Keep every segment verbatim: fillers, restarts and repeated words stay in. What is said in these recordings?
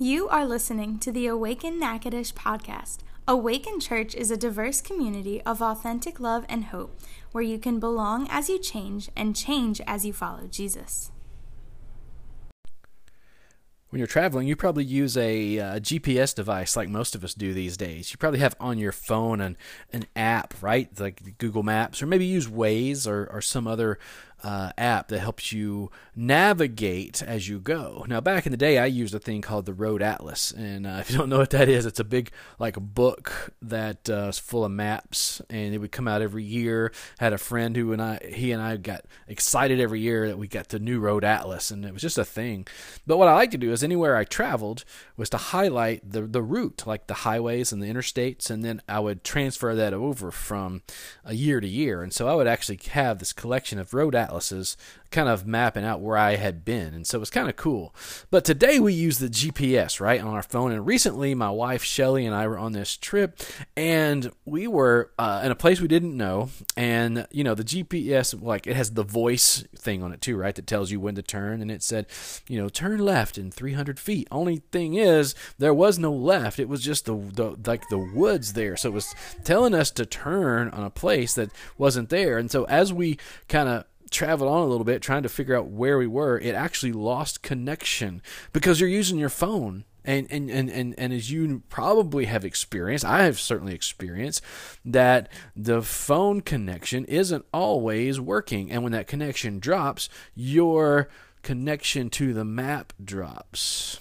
You are listening to the Awaken Natchitoches podcast. Awaken Church is a diverse community of authentic love and hope, where you can belong as you change and change as you follow Jesus. When you're traveling, you probably use a uh, G P S device like most of us do these days. You probably have on your phone an, an app, right? Like Google Maps, or maybe use Waze or, or some other Uh, app that helps you navigate as you go. Now, back in the day, I used a thing called the Road Atlas, and uh, if you don't know what that is, it's a big like book that uh, is full of maps, and it would come out every year. I had a friend who and I, he and I got excited every year that we got the new Road Atlas, and it was just a thing. But what I like to do is anywhere I traveled was to highlight the the route, like the highways and the interstates, and then I would transfer that over from a year to year, and so I would actually have this collection of Road Atlas. Kind of mapping out where I had been, and so it was kind of cool. But today we use the G P S right on our phone, and recently my wife Shelly and I were on this trip, and we were uh, in a place we didn't know, and you know the G P S, like it has the voice thing on it too, right, that tells you when to turn, and it said, you know, turn left in three hundred feet. Only thing is there was no left, it was just the, the like the woods there, so it was telling us to turn on a place that wasn't there. And so as we kind of traveled on a little bit trying to figure out where we were, it actually lost connection because you're using your phone. And and, and, and and as you probably have experienced, I have certainly experienced, that the phone connection isn't always working. And when that connection drops, your connection to the map drops.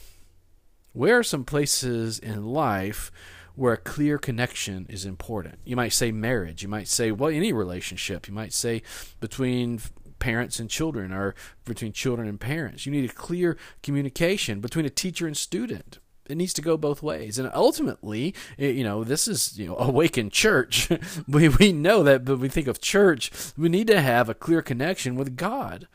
Where are some places in life where a clear connection is important? You might say marriage. You might say, well, any relationship. You might say between parents and children, or between children and parents. You need a clear communication between a teacher and student. It needs to go both ways. And ultimately, you know, this is, you know, Awaken Church. we, we know that, but we think of church. We need to have a clear connection with God.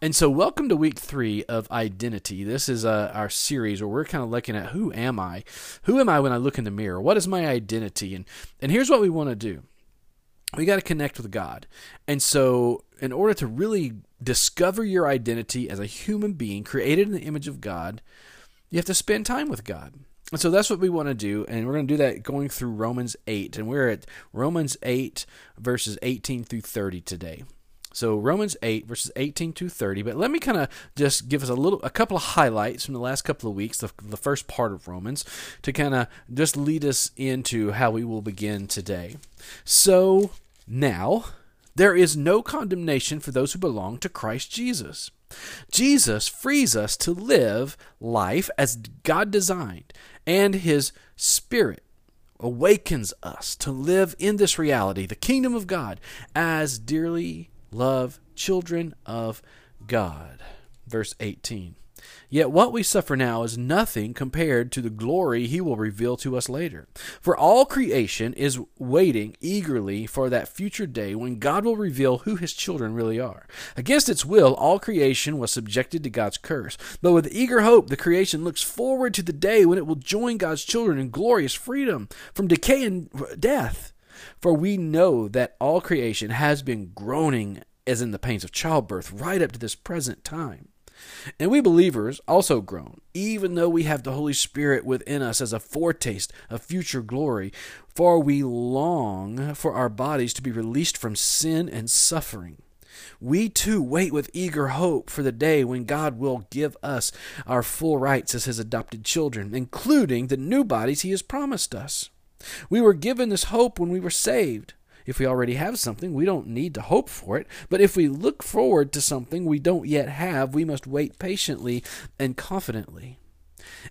And so welcome to week three of Identity. This is uh, our series where we're kind of looking at who am I? Who am I when I look in the mirror? What is my identity? And and here's what we want to do. We got to connect with God. And so in order to really discover your identity as a human being created in the image of God, you have to spend time with God. And so that's what we want to do, and we're going to do that going through Romans eight. And we're at Romans eight, verses eighteen through thirty today. So Romans eight, verses eighteen to thirty, but let me kind of just give us a little, a couple of highlights from the last couple of weeks, the, the first part of Romans, to kind of just lead us into how we will begin today. So now, there is no condemnation for those who belong to Christ Jesus. Jesus frees us to live life as God designed, and His Spirit awakens us to live in this reality, the kingdom of God, as dearly love, children of God. Verse eighteen. Yet what we suffer now is nothing compared to the glory He will reveal to us later. For all creation is waiting eagerly for that future day when God will reveal who His children really are. Against its will, all creation was subjected to God's curse. But with eager hope, the creation looks forward to the day when it will join God's children in glorious freedom from decay and death. For we know that all creation has been groaning as in the pains of childbirth right up to this present time. And we believers also groan, even though we have the Holy Spirit within us as a foretaste of future glory, for we long for our bodies to be released from sin and suffering. We too wait with eager hope for the day when God will give us our full rights as His adopted children, including the new bodies He has promised us. We were given this hope when we were saved. If we already have something, we don't need to hope for it. But if we look forward to something we don't yet have, we must wait patiently and confidently.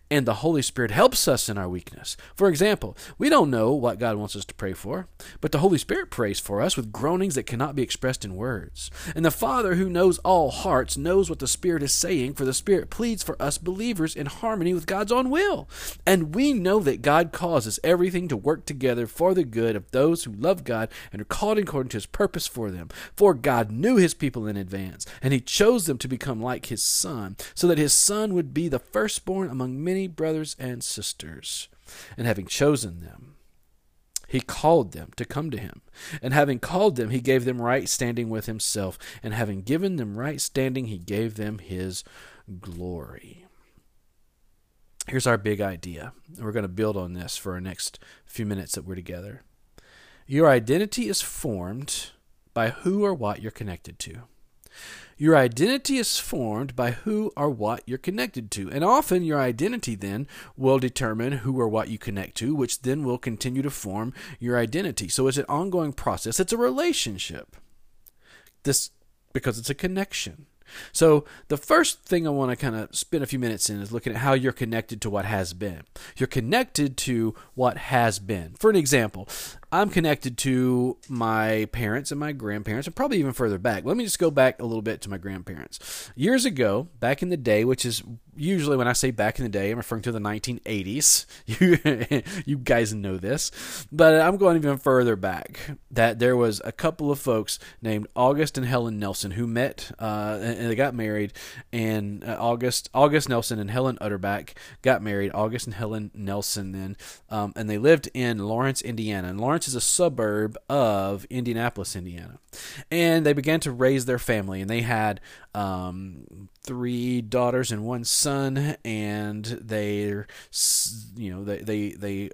And the Holy Spirit helps us in our weakness. For example, we don't know what God wants us to pray for, but the Holy Spirit prays for us with groanings that cannot be expressed in words. And the Father who knows all hearts knows what the Spirit is saying, for the Spirit pleads for us believers in harmony with God's own will. And we know that God causes everything to work together for the good of those who love God and are called according to His purpose for them. For God knew His people in advance, and He chose them to become like His Son, so that His Son would be the firstborn among many brothers and sisters. And having chosen them, He called them to come to Him. And having called them, He gave them right standing with Himself. And having given them right standing, He gave them His glory. here's our big idea. We're going to build on this for our next few minutes that we're together. Your identity is formed by who or what you're connected to. Your identity is formed by who or what you're connected to. And often your identity then will determine who or what you connect to, which then will continue to form your identity. So it's an ongoing process. It's a relationship. This because it's a connection. So the first thing I want to kind of spend a few minutes in is looking at how you're connected to what has been. You're connected to what has been. For an example, I'm connected to my parents and my grandparents, and probably even further back. Let me just go back a little bit to my grandparents. Years ago, back in the day, which is usually when I say back in the day, I'm referring to the nineteen eighties. You, you guys know this. But I'm going even further back, that there was a couple of folks named August and Helen Nelson who met uh, and they got married. And uh, August August Nelson and Helen Utterback got married. August and Helen Nelson then. Um, and they lived in Lawrence, Indiana. And Lawrence is a suburb of Indianapolis, Indiana. And they began to raise their family, and they had um, three daughters and one son, and they, you know, they, they, they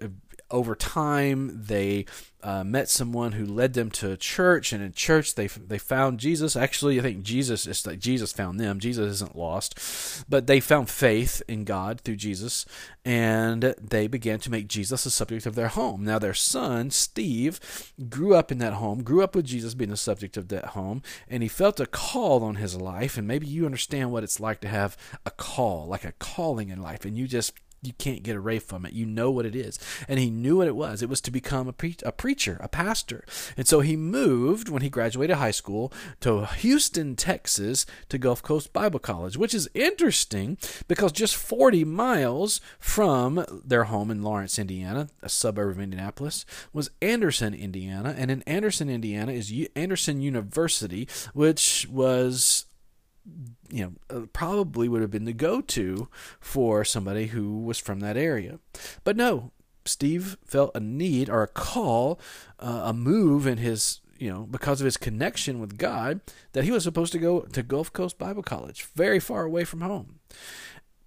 over time, they uh, met someone who led them to a church, and in church, they they found Jesus. Actually, I think Jesus is like Jesus found them. Jesus isn't lost, but they found faith in God through Jesus, and they began to make Jesus the subject of their home. Now, their son Steve grew up in that home, grew up with Jesus being the subject of that home, and he felt a call on his life. And maybe you understand what it's like to have a call, like a calling in life, and you just. You can't get away from it. You know what it is. And he knew what it was. It was to become a, pre- a preacher, a pastor. And so he moved when he graduated high school to Houston, Texas, to Gulf Coast Bible College, which is interesting because just forty miles from their home in Lawrence, Indiana, a suburb of Indianapolis, was Anderson, Indiana. And in Anderson, Indiana is U- Anderson University, which was... you know, probably would have been the go-to for somebody who was from that area. But no, Steve felt a need or a call, uh, a move in his, you know, because of his connection with God, that he was supposed to go to Gulf Coast Bible College, very far away from home.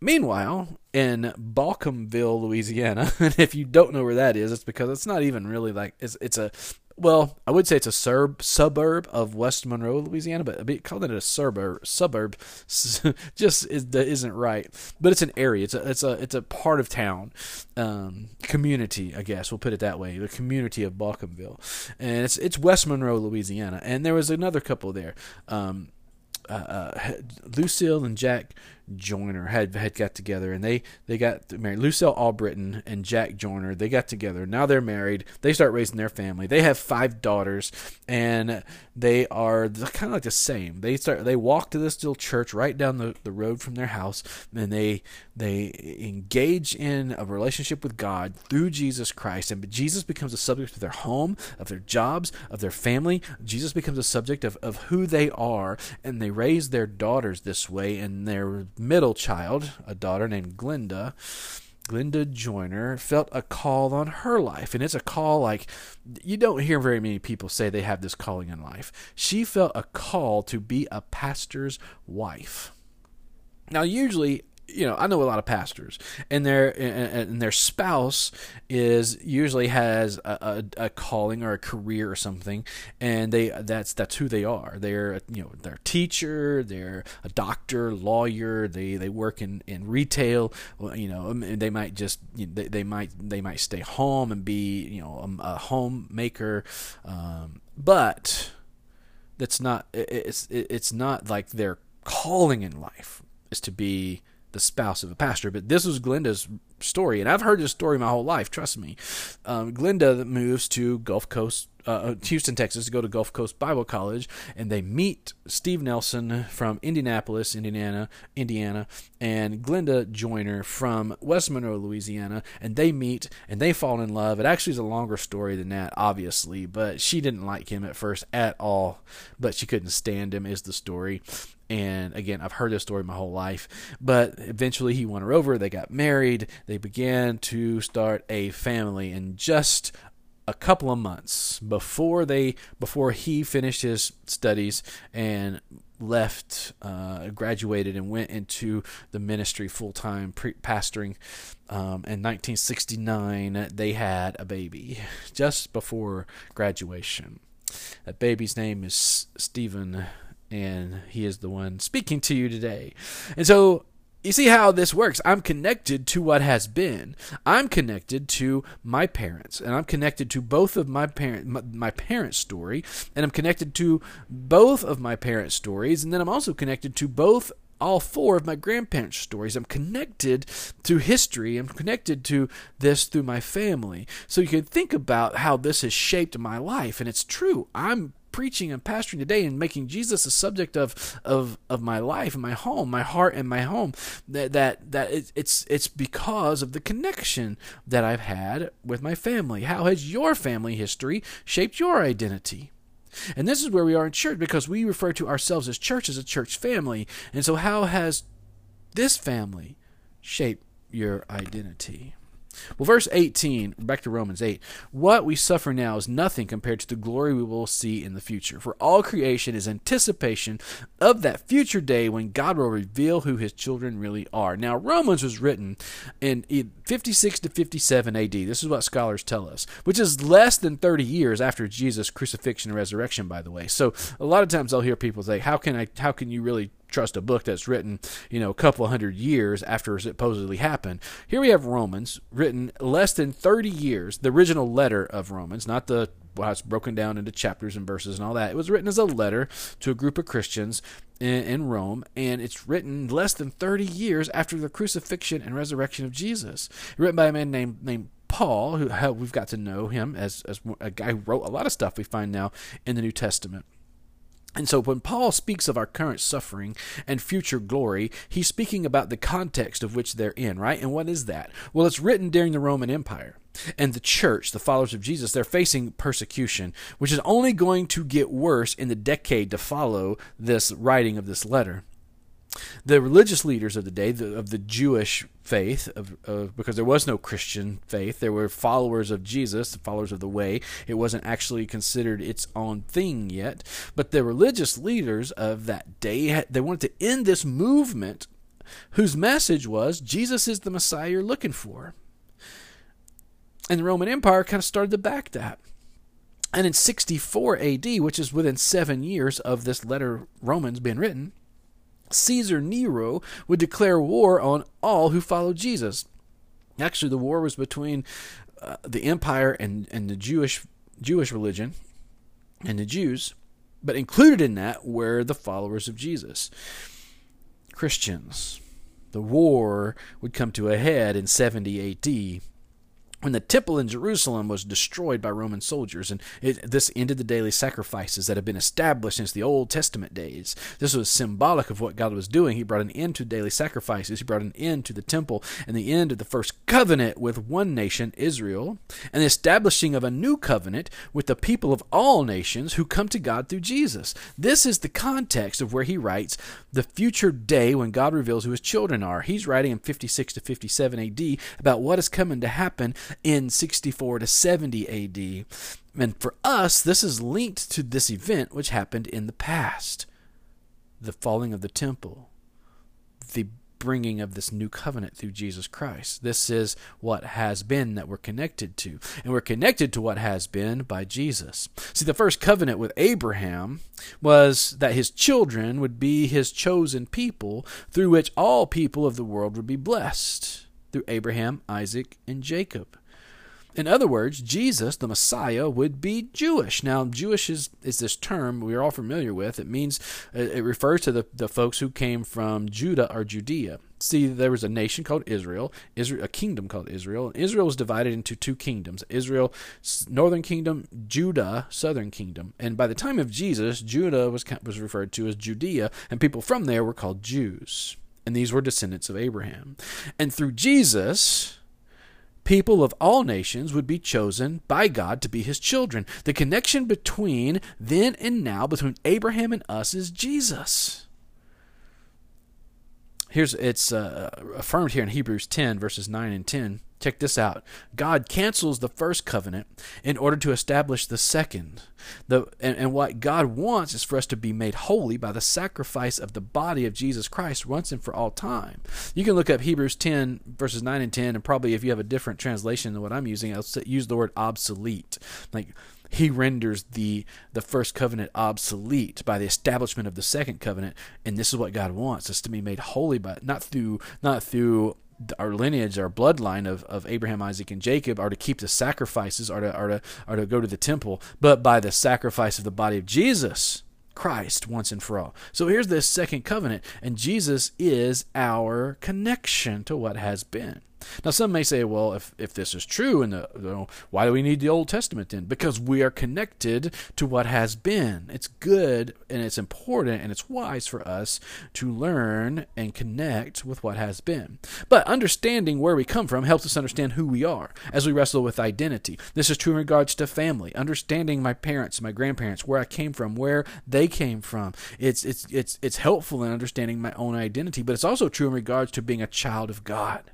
Meanwhile, in Balcomville, Louisiana, and if you don't know where that is, it's because it's not even really like, it's it's a, well, I would say it's a sur- suburb of West Monroe, Louisiana, but calling it a suburb, suburb just is, that isn't right. But it's an area. It's a it's a it's a part of town, um, community, I guess we'll put it that way. The community of Balcomville, and it's it's West Monroe, Louisiana. And there was another couple there. Um, Uh, uh, Lucille and Jack Joyner had had got together, and they, they got married. Lucille Albritton and Jack Joyner, they got together. Now they're married. They start raising their family. They have five daughters, and they are kind of like the same. They start they walk to this little church right down the, the road from their house, and they they engage in a relationship with God through Jesus Christ, and Jesus becomes the subject of their home, of their jobs, of their family. Jesus becomes the subject of, of who they are, and they raised their daughters this way, and their middle child, a daughter named Glenda, Glenda Joyner, felt a call on her life. And it's a call like, you don't hear very many people say they have this calling in life. She felt a call to be a pastor's wife. Now, usually, you know, I know a lot of pastors, and their and their spouse is usually has a, a, a calling or a career or something, and they that's that's who they are. They're you know they're a teacher, they're a doctor, lawyer. They they work in, in retail. You know, they might just you know, they they might they might stay home and be you know a, a homemaker, um, but that's not it's it's not like their calling in life is to be the spouse of a pastor. But this was Glenda's story, and I've heard this story my whole life, trust me. Um, Glenda moves to Gulf Coast, uh, Houston, Texas, to go to Gulf Coast Bible College, and they meet Steve Nelson from Indianapolis, Indiana, Indiana, and Glenda Joyner from West Monroe, Louisiana, and they meet, and they fall in love. It actually is a longer story than that, obviously, but she didn't like him at first at all, but she couldn't stand him is the story. And again, I've heard this story my whole life, but eventually he won her over. They got married. They began to start a family. And just a couple of months before they, before he finished his studies and left, uh, graduated, and went into the ministry full-time, pre- pastoring. Um, in nineteen sixty-nine, they had a baby just before graduation. That baby's name is Stephen, and he is the one speaking to you today. And so you see how this works. I'm connected to what has been. I'm connected to my parents, and I'm connected to both of my parent, my, my parents' story, and I'm connected to both of my parents' stories, and then I'm also connected to both all four of my grandparents' stories. I'm connected to history. I'm connected to this through my family. So you can think about how this has shaped my life, and it's true. I'm preaching and pastoring today and making Jesus a subject of of of my life and my home, my heart and my home. That that that it, it's it's because of the connection that I've had with my family. How has your family history shaped your identity? And this is where we are in church, because we refer to ourselves as church, as a church family. And so how has this family shaped your identity? Well, verse eighteen, back to Romans eight. What we suffer now is nothing compared to the glory we will see in the future. For all creation is anticipation of that future day when God will reveal who his children really are. Now, Romans was written in fifty-six to fifty-seven A D. This is what scholars tell us, which is less than thirty years after Jesus' crucifixion and resurrection, by the way. So a lot of times I'll hear people say, how can I, how can you really trust a book that's written, you know, a couple hundred years after it supposedly happened? Here we have Romans written less than thirty years, the original letter of Romans, not the, well, it's broken down into chapters and verses and all that. It was written as a letter to a group of Christians in, in Rome, and it's written less than thirty years after the crucifixion and resurrection of Jesus. Written by a man named named Paul, who we've got to know him as, as a guy who wrote a lot of stuff we find now in the New Testament. And so when Paul speaks of our current suffering and future glory, he's speaking about the context of which they're in, right? And what is that? Well, it's written during the Roman Empire. And the church, the followers of Jesus, they're facing persecution, which is only going to get worse in the decade to follow this writing of this letter. The religious leaders of the day, the, of the Jewish faith, of, of because there was no Christian faith, there were followers of Jesus, followers of the way. It wasn't actually considered its own thing yet. But the religious leaders of that day, they wanted to end this movement whose message was, Jesus is the Messiah you're looking for. And the Roman Empire kind of started to back that. And in sixty-four A D, which is within seven years of this letter Romans being written, Caesar Nero would declare war on all who followed Jesus. Actually, the war was between uh, the empire and, and the Jewish Jewish religion and the Jews, but included in that were the followers of Jesus, Christians. The war would come to a head in seventy A D when the temple in Jerusalem was destroyed by Roman soldiers, and it, this ended the daily sacrifices that had been established since the Old Testament days. This was symbolic of what God was doing. He brought an end to daily sacrifices. He brought an end to the temple and the end of the first covenant with one nation, Israel, and the establishing of a new covenant with the people of all nations who come to God through Jesus. This is the context of where he writes the future day when God reveals who his children are. He's writing in fifty-six to fifty-seven A D about what is coming to happen in sixty-four to seventy A D. And for us, this is linked to this event which happened in the past. The falling of the temple. The bringing of this new covenant through Jesus Christ. This is what has been that we're connected to. And we're connected to what has been by Jesus. See, the first covenant with Abraham was that his children would be his chosen people, through which all people of the world would be blessed. Through Abraham, Isaac, and Jacob. In other words, Jesus, the Messiah, would be Jewish. Now, Jewish is, is this term we're all familiar with. It means, it refers to the, the folks who came from Judah or Judea. See, there was a nation called Israel, Israel, a kingdom called Israel, and Israel was divided into two kingdoms, Israel, northern kingdom, Judah, southern kingdom. And by the time of Jesus, Judah was, was referred to as Judea, and people from there were called Jews. And these were descendants of Abraham. And through Jesus, people of all nations would be chosen by God to be his children. The connection between then and now, between Abraham and us, is Jesus. Here's, it's uh, affirmed here in Hebrews ten, verses nine and ten. Check this out. God cancels the first covenant in order to establish the second. The, and, and what God wants is for us to be made holy by the sacrifice of the body of Jesus Christ once and for all time. You can look up Hebrews ten, verses nine and ten, and probably if you have a different translation than what I'm using, I'll use the word obsolete. Like, he renders the, the first covenant obsolete by the establishment of the second covenant, and this is what God wants, us to be made holy by, not through, not through, our lineage, our bloodline of, of Abraham, Isaac, and Jacob, are to keep the sacrifices, are to, are, to, are to go to the temple, but by the sacrifice of the body of Jesus Christ once and for all. So here's this second covenant, and Jesus is our connection to what has been. Now, some may say, well, if, if this is true, and the, you know, why do we need the Old Testament then? Because we are connected to what has been. It's good, and it's important, and it's wise for us to learn and connect with what has been. But understanding where we come from helps us understand who we are as we wrestle with identity. This is true in regards to family, understanding my parents, my grandparents, where I came from, where they came from. It's, it's, it's, it's helpful in understanding my own identity, but it's also true in regards to being a child of God.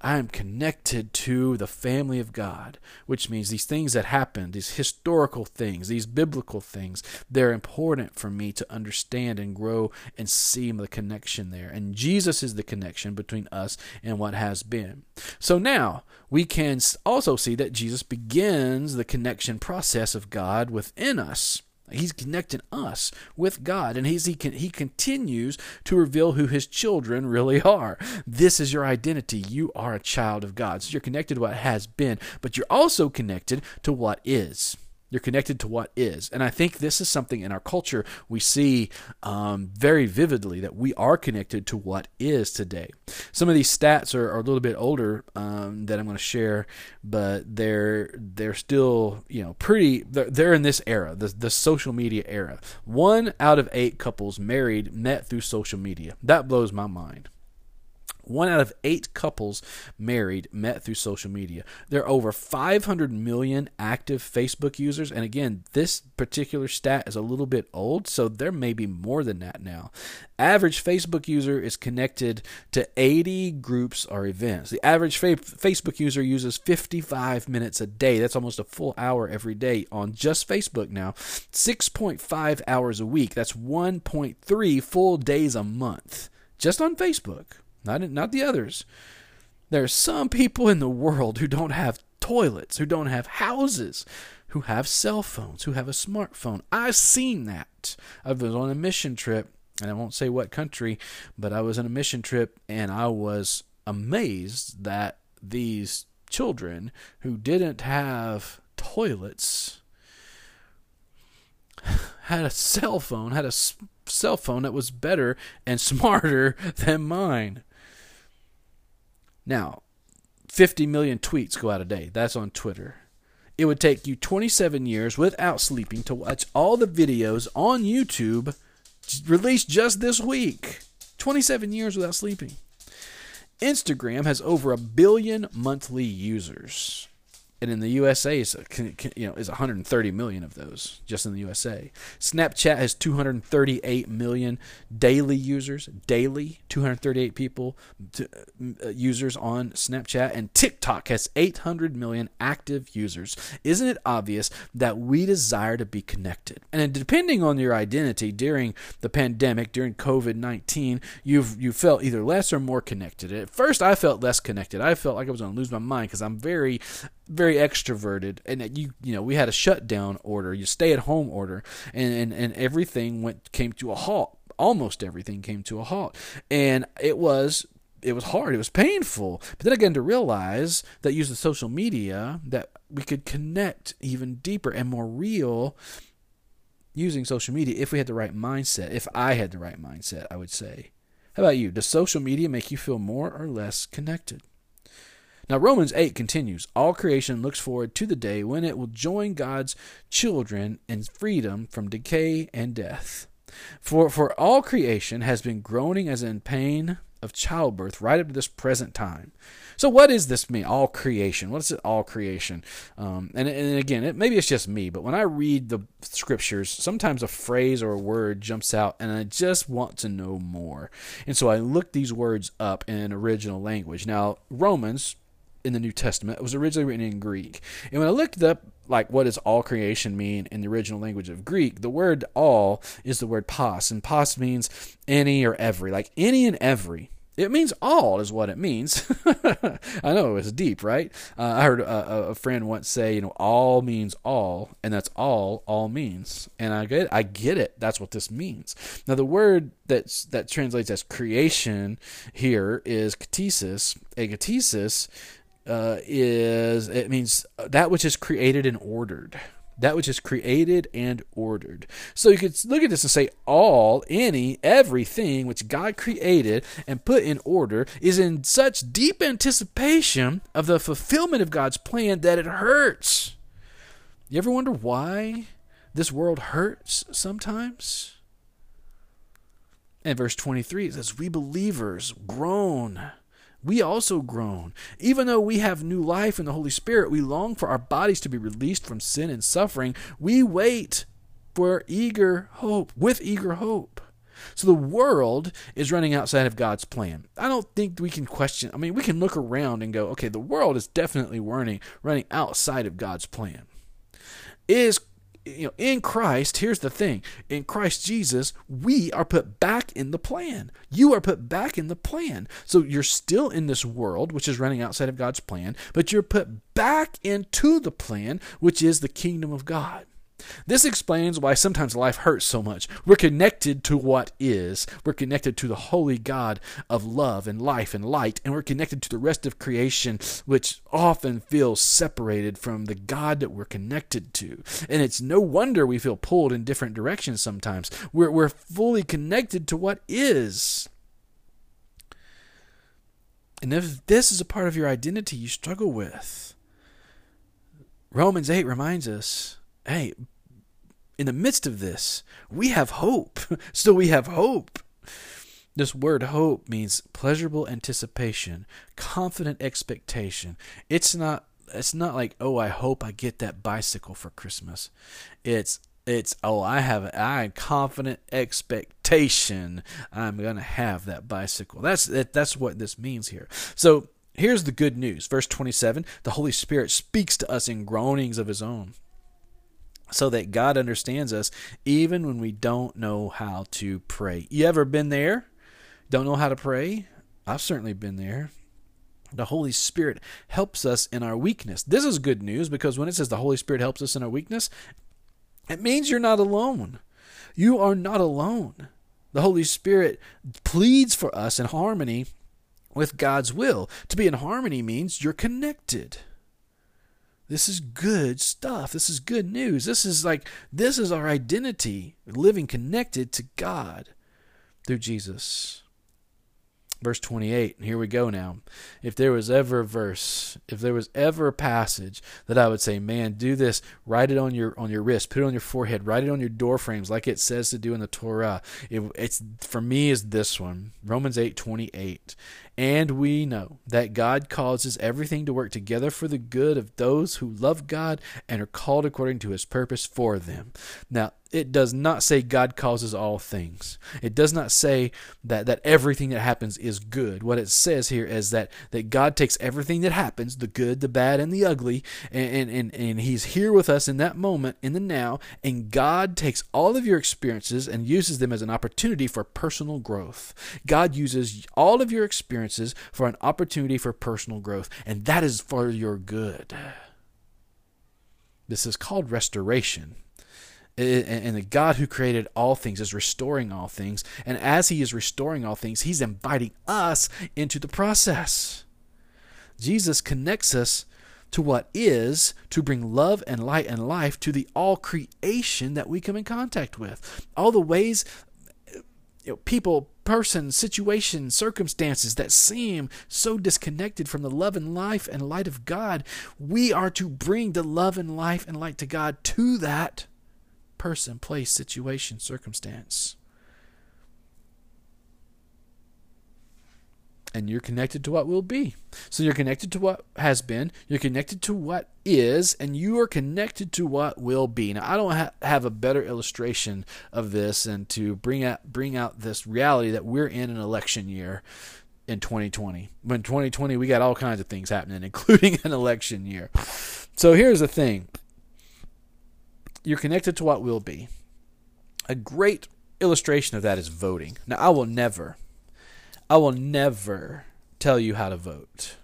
I am connected to the family of God, which means these things that happen, these historical things, these biblical things, they're important for me to understand and grow and see the connection there. And Jesus is the connection between us and what has been. So now we can also see that Jesus begins the connection process of God within us. He's connecting us with God, and he's, he can, he continues to reveal who his children really are. This is your identity. You are a child of God. So you're connected to what has been, but you're also connected to what is. You're connected to what is. And I think this is something in our culture we see um, very vividly, that we are connected to what is today. Some of these stats are, are a little bit older um, that I'm going to share, but they're they're still, you know, pretty, they're, they're in this era, the, the social media era. One out of eight couples married met through social media. That blows my mind. One out of eight couples married met through social media. There are over five hundred million active Facebook users. And again, this particular stat is a little bit old, so there may be more than that now. Average Facebook user is connected to eighty groups or events. The average fa- Facebook user uses fifty-five minutes a day. That's almost a full hour every day on just Facebook now. six point five hours a week. That's one point three full days a month just on Facebook. Not not the others. There are some people in the world who don't have toilets, who don't have houses, who have cell phones, who have a smartphone. I've seen that. I was on a mission trip, and I won't say what country, but I was on a mission trip, and I was amazed that these children who didn't have toilets had a cell phone, had a s- cell phone that was better and smarter than mine. Now, fifty million tweets go out a day. That's on Twitter. It would take you twenty-seven years without sleeping to watch all the videos on YouTube released just this week. twenty-seven years without sleeping. Instagram has over a billion monthly users. And in the U S A, is you know is one hundred thirty million of those just in the U S A. Snapchat has two hundred thirty-eight million daily users, daily two hundred thirty-eight people to, uh, users on Snapchat, and TikTok has eight hundred million active users. Isn't it obvious that we desire to be connected? And depending on your identity during the pandemic, during covid nineteen, you've you felt either less or more connected. At first, I felt less connected. I felt like I was going to lose my mind because I'm very very extroverted, and you you know we had a shutdown order, you stay at home order, and, and and everything went came to a halt. Almost everything came to a halt, and it was it was hard, it was painful. But then again, to realize that using social media that we could connect even deeper and more real using social media if we had the right mindset. If I had the right mindset, I would say. How about you? Does social media make you feel more or less connected? Now, Romans eight continues, all creation looks forward to the day when it will join God's children in freedom from decay and death. For for all creation has been groaning as in pain of childbirth right up to this present time. So what does this mean? All creation. What is it? All creation. Um, and, and again, it, maybe it's just me, but when I read the scriptures, sometimes a phrase or a word jumps out and I just want to know more. And so I look these words up in original language. Now, Romans in the New Testament, it was originally written in Greek. And when I looked up, like, what does all creation mean in the original language of Greek, the word all is the word pos, and pos means any or every, like any and every. It means all is what it means. I know, it's deep, right? Uh, I heard a, a friend once say, you know, all means all, and that's all all means. And I get, I get it. That's what this means. Now, the word that's, that translates as creation here is katesis. A katesis uh, is, it means that which is created and ordered. That which is created and ordered. So you could look at this and say, all, any, everything which God created and put in order is in such deep anticipation of the fulfillment of God's plan that it hurts. You ever wonder why this world hurts sometimes? And verse twenty-three says, we believers groan. We also groan. Even though we have new life in the Holy Spirit, we long for our bodies to be released from sin and suffering. We wait for eager hope, with eager hope. So the world is running outside of God's plan. I don't think we can question. I mean, we can look around and go, okay, the world is definitely running, running outside of God's plan. Is You know, in Christ, here's the thing. In Christ Jesus, we are put back in the plan. You are put back in the plan. So you're still in this world, which is running outside of God's plan, but you're put back into the plan, which is the kingdom of God. This explains why sometimes life hurts so much. We're connected to what is. We're connected to the holy God of love and life and light, and we're connected to the rest of creation, which often feels separated from the God that we're connected to. And it's no wonder we feel pulled in different directions sometimes. We're, we're fully connected to what is. And if this is a part of your identity you struggle with, Romans eight reminds us, hey, in the midst of this, we have hope. Still, we have hope. This word hope means pleasurable anticipation, confident expectation. It's not it's not like, oh, I hope I get that bicycle for Christmas. It's it's oh, I have I have confident expectation I'm going to have that bicycle. That's that, that's what this means here. So, here's the good news. Verse twenty-seven, the Holy Spirit speaks to us in groanings of his own, so that God understands us even when we don't know how to pray. You ever been there? Don't know how to pray? I've certainly been there. The Holy Spirit helps us in our weakness. This is good news, because when it says the Holy Spirit helps us in our weakness, it means you're not alone. You are not alone. The Holy Spirit pleads for us in harmony with God's will. To be in harmony means you're connected. This is good stuff. This is good news. This is like, this is our identity, living connected to God through Jesus. Verse twenty-eight, and here we go now. If there was ever a verse, if there was ever a passage that I would say, man, do this, write it on your on your wrist, put it on your forehead, write it on your door frames like it says to do in the Torah, it, it's for me is this one, Romans eight twenty-eight. And we know that God causes everything to work together for the good of those who love God and are called according to his purpose for them. Now, it does not say God causes all things. It does not say that, that everything that happens is good. What it says here is that, that God takes everything that happens, the good, the bad, and the ugly, and, and, and he's here with us in that moment, in the now, and God takes all of your experiences and uses them as an opportunity for personal growth. God uses all of your experiences for an opportunity for personal growth, and that is for your good. This is called restoration. And the God who created all things is restoring all things. And as he is restoring all things, he's inviting us into the process. Jesus connects us to what is to bring love and light and life to the all creation that we come in contact with. All the ways, you know, people, person, situation, circumstances that seem so disconnected from the love and life and light of God, we are to bring the love and life and light to God to that person, place, situation, circumstance. and you're connected to what will be. So you're connected to what has been, you're connected to what is, and you are connected to what will be. Now, I don't ha- have a better illustration of this and to bring out, bring out this reality that we're in an election year in twenty twenty. When twenty twenty, we got all kinds of things happening, including an election year. So here's the thing. You're connected to what will be. A great illustration of that is voting. Now, I will never, I will never tell you how to vote.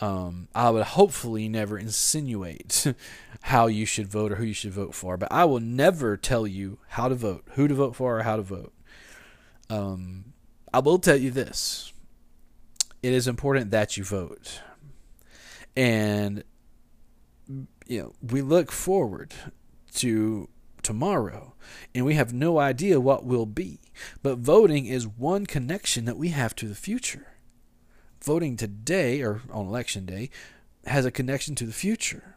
Um, I would hopefully never insinuate how you should vote or who you should vote for, but I will never tell you how to vote, who to vote for, or how to vote. Um, I will tell you this. It is important that you vote. And, you know, we look forward to tomorrow, and we have no idea what will be. But voting is one connection that we have to the future. Voting today, or on election day, has a connection to the future.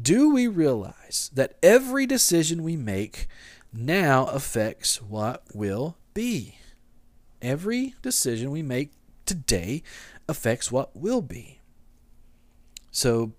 Do we realize that every decision we make now affects what will be? Every decision we make today affects what will be. So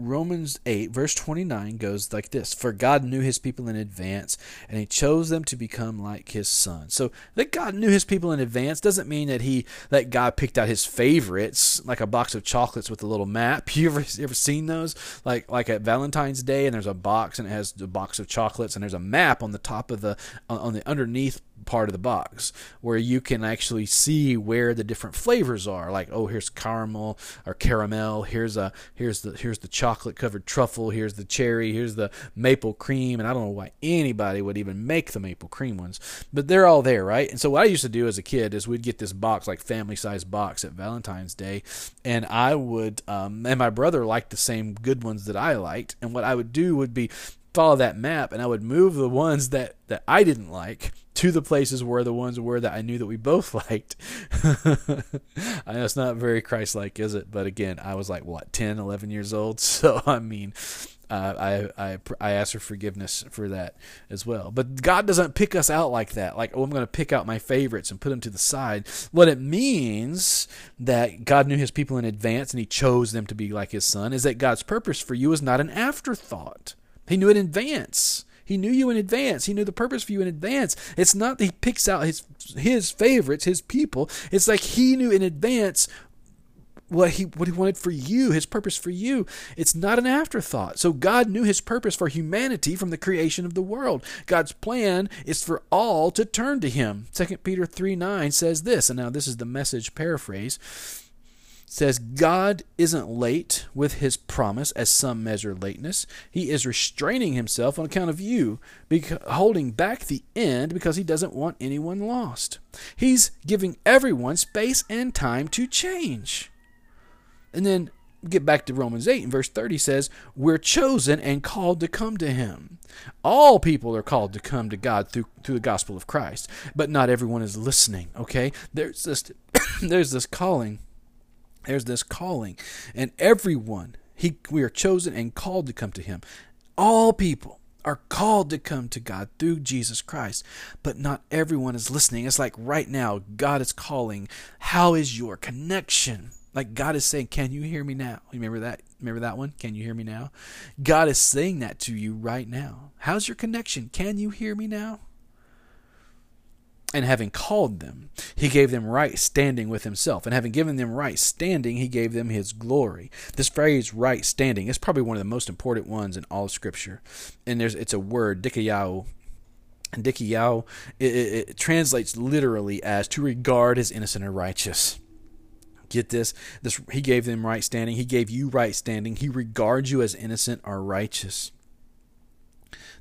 Romans eight, verse twenty-nine goes like this. For God knew his people in advance, and he chose them to become like his son. So that God knew his people in advance doesn't mean that he that God picked out his favorites, like a box of chocolates with a little map. You ever, you ever seen those? Like like at Valentine's Day, and there's a box, and it has a box of chocolates, and there's a map on the top of the, on the underneath part of the box, where you can actually see where the different flavors are. Like, oh, here's caramel or caramel. Here's a here's the here's the chocolate covered truffle. Here's the cherry. Here's the maple cream. And I don't know why anybody would even make the maple cream ones, but they're all there, right? And so what I used to do as a kid is we'd get this box, like family size box, at Valentine's Day, and I would, um, and my brother liked the same good ones that I liked, and what I would do would be follow that map, and I would move the ones that, that I didn't like to the places where the ones were that I knew that we both liked. I know it's not very Christ-like, is it? But again, I was like, what, ten, eleven years old? So, I mean, uh, I, I, I asked for forgiveness for that as well. But God doesn't pick us out like that. Like, oh, I'm going to pick out my favorites and put them to the side. What it means that God knew his people in advance and he chose them to be like his son is that God's purpose for you is not an afterthought. He knew it in advance. He knew you in advance. He knew the purpose for you in advance. It's not that he picks out his his favorites, his people. It's like he knew in advance what he what he wanted for you, his purpose for you. It's not an afterthought. So God knew his purpose for humanity from the creation of the world. God's plan is for all to turn to him. Second Peter three nine says this, and now this is the Message paraphrase. Says, God isn't late with his promise, as some measure lateness. He is restraining himself on account of you, holding back the end because he doesn't want anyone lost. He's giving everyone space and time to change. And then get back to Romans eight and verse thirty says, we're chosen and called to come to him. All people are called to come to God through through the gospel of Christ, but not everyone is listening, okay? There's this, there's this calling. There's this calling, and everyone, he, we are chosen and called to come to him. All people are called to come to God through Jesus Christ, but not everyone is listening. It's like right now, God is calling. How is your connection? Like God is saying, can you hear me now? You remember that? Remember that one? Can you hear me now? God is saying that to you right now. How's your connection? Can you hear me now? And having called them, he gave them right standing with himself. And having given them right standing, he gave them his glory. This phrase, right standing, is probably one of the most important ones in all of Scripture. And there's it's a word, dikaiō. And dikaiō, it, it, it translates literally as to regard as innocent or righteous. Get this, this, he gave them right standing. He gave you right standing. He regards you as innocent or righteous.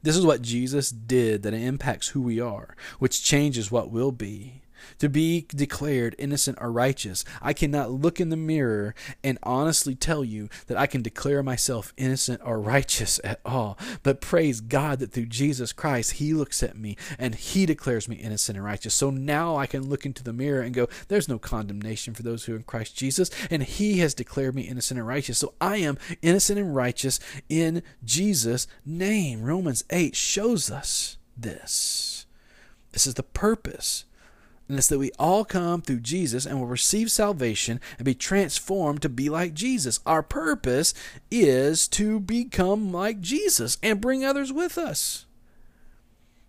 This is what Jesus did that impacts who we are, which changes what will be. To be declared innocent or righteous, I cannot look in the mirror and honestly tell you that I can declare myself innocent or righteous at all. But praise God that through Jesus Christ, he looks at me and he declares me innocent and righteous. So now I can look into the mirror and go, there's no condemnation for those who are in Christ Jesus, and he has declared me innocent and righteous. So I am innocent and righteous in Jesus' name. Romans eight shows us this. This is the purpose and it's that we all come through Jesus and will receive salvation and be transformed to be like Jesus. Our purpose is to become like Jesus and bring others with us.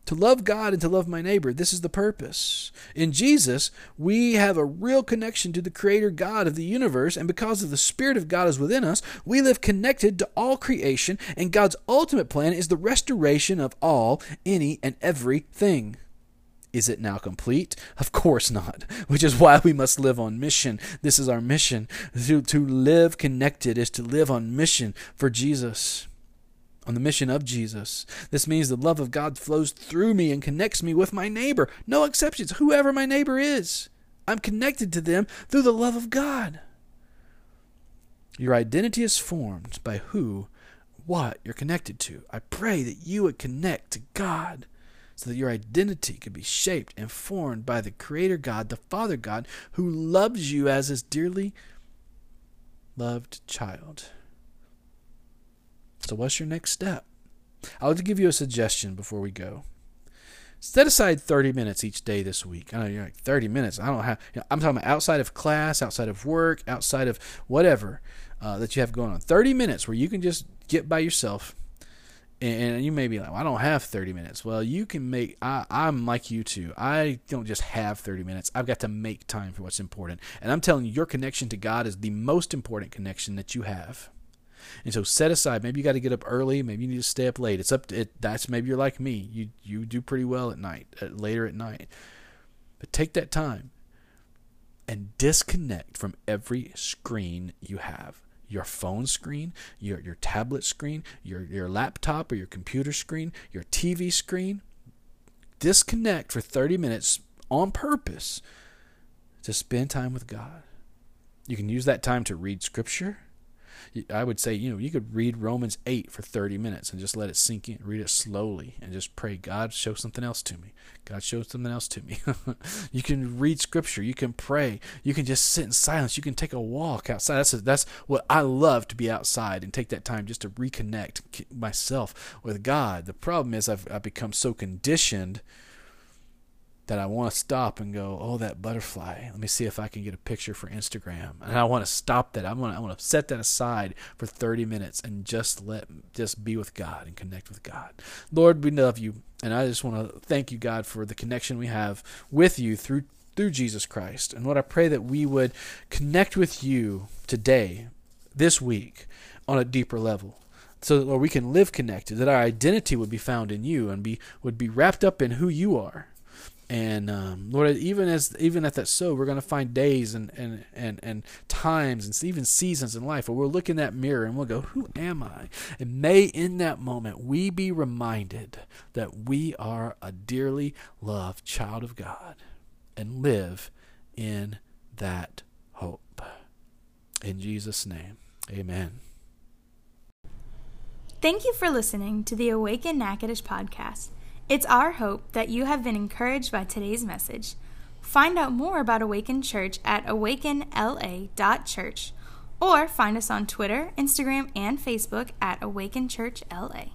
To love God and to love my neighbor, this is the purpose. In Jesus, we have a real connection to the Creator God of the universe, and because of the Spirit of God is within us, we live connected to all creation, and God's ultimate plan is the restoration of all, any, and everything. Is it now complete? Of course not, which is why we must live on mission. This is our mission. To, to live connected is to live on mission for Jesus. On the mission of Jesus. This means the love of God flows through me and connects me with my neighbor. No exceptions. Whoever my neighbor is, I'm connected to them through the love of God. Your identity is formed by who, what you're connected to. I pray that you would connect to God so that your identity could be shaped and formed by the Creator God, the Father God, who loves you as his dearly loved child. So what's your next step? I'll give you a suggestion before we go. Set aside thirty minutes each day this week. I know you're like, thirty minutes. I don't have, you know, I'm talking about outside of class, outside of work, outside of whatever uh, that you have going on. thirty minutes where you can just get by yourself. And you may be like, well, I don't have thirty minutes. Well, you can make, I, I'm like you too. I don't just have thirty minutes. I've got to make time for what's important. And I'm telling you, your connection to God is the most important connection that you have. And so set aside, maybe you got to get up early, maybe you need to stay up late. It's up to it. That's, maybe you're like me. You, you do pretty well at night, at, later at night. But take that time and disconnect from every screen you have. Your phone screen, your, your tablet screen, your, your laptop or your computer screen, your T V screen. Disconnect for thirty minutes on purpose to spend time with God. You can use that time to read scripture. I would say, you know, you could read Romans eight for thirty minutes and just let it sink in. Read it slowly and just pray, God, show something else to me. God, show something else to me. You can read scripture. You can pray. You can just sit in silence. You can take a walk outside. That's, a, that's what I love, to be outside and take that time just to reconnect myself with God. The problem is I've, I've become so conditioned that I want to stop and go, oh, that butterfly. Let me see if I can get a picture for Instagram. And I want to stop that. I want to, I want to set that aside for thirty minutes and just let just be with God and connect with God. Lord, we love you, and I just want to thank you, God, for the connection we have with you through through Jesus Christ. And Lord, I pray that we would connect with you today, this week, on a deeper level. So that, Lord, we can live connected, that our identity would be found in you and be would be wrapped up in who you are. And um, Lord, even as even at that, so we're going to find days and, and, and, and times and even seasons in life where we'll look in that mirror and we'll go, who am I? And may in that moment we be reminded that we are a dearly loved child of God and live in that hope. In Jesus' name, amen. Thank you for listening to the Awaken Natchitoches podcast. It's our hope that you have been encouraged by today's message. Find out more about Awaken Church at Awaken L A dot Church or find us on Twitter, Instagram, and Facebook at Awaken Church L A.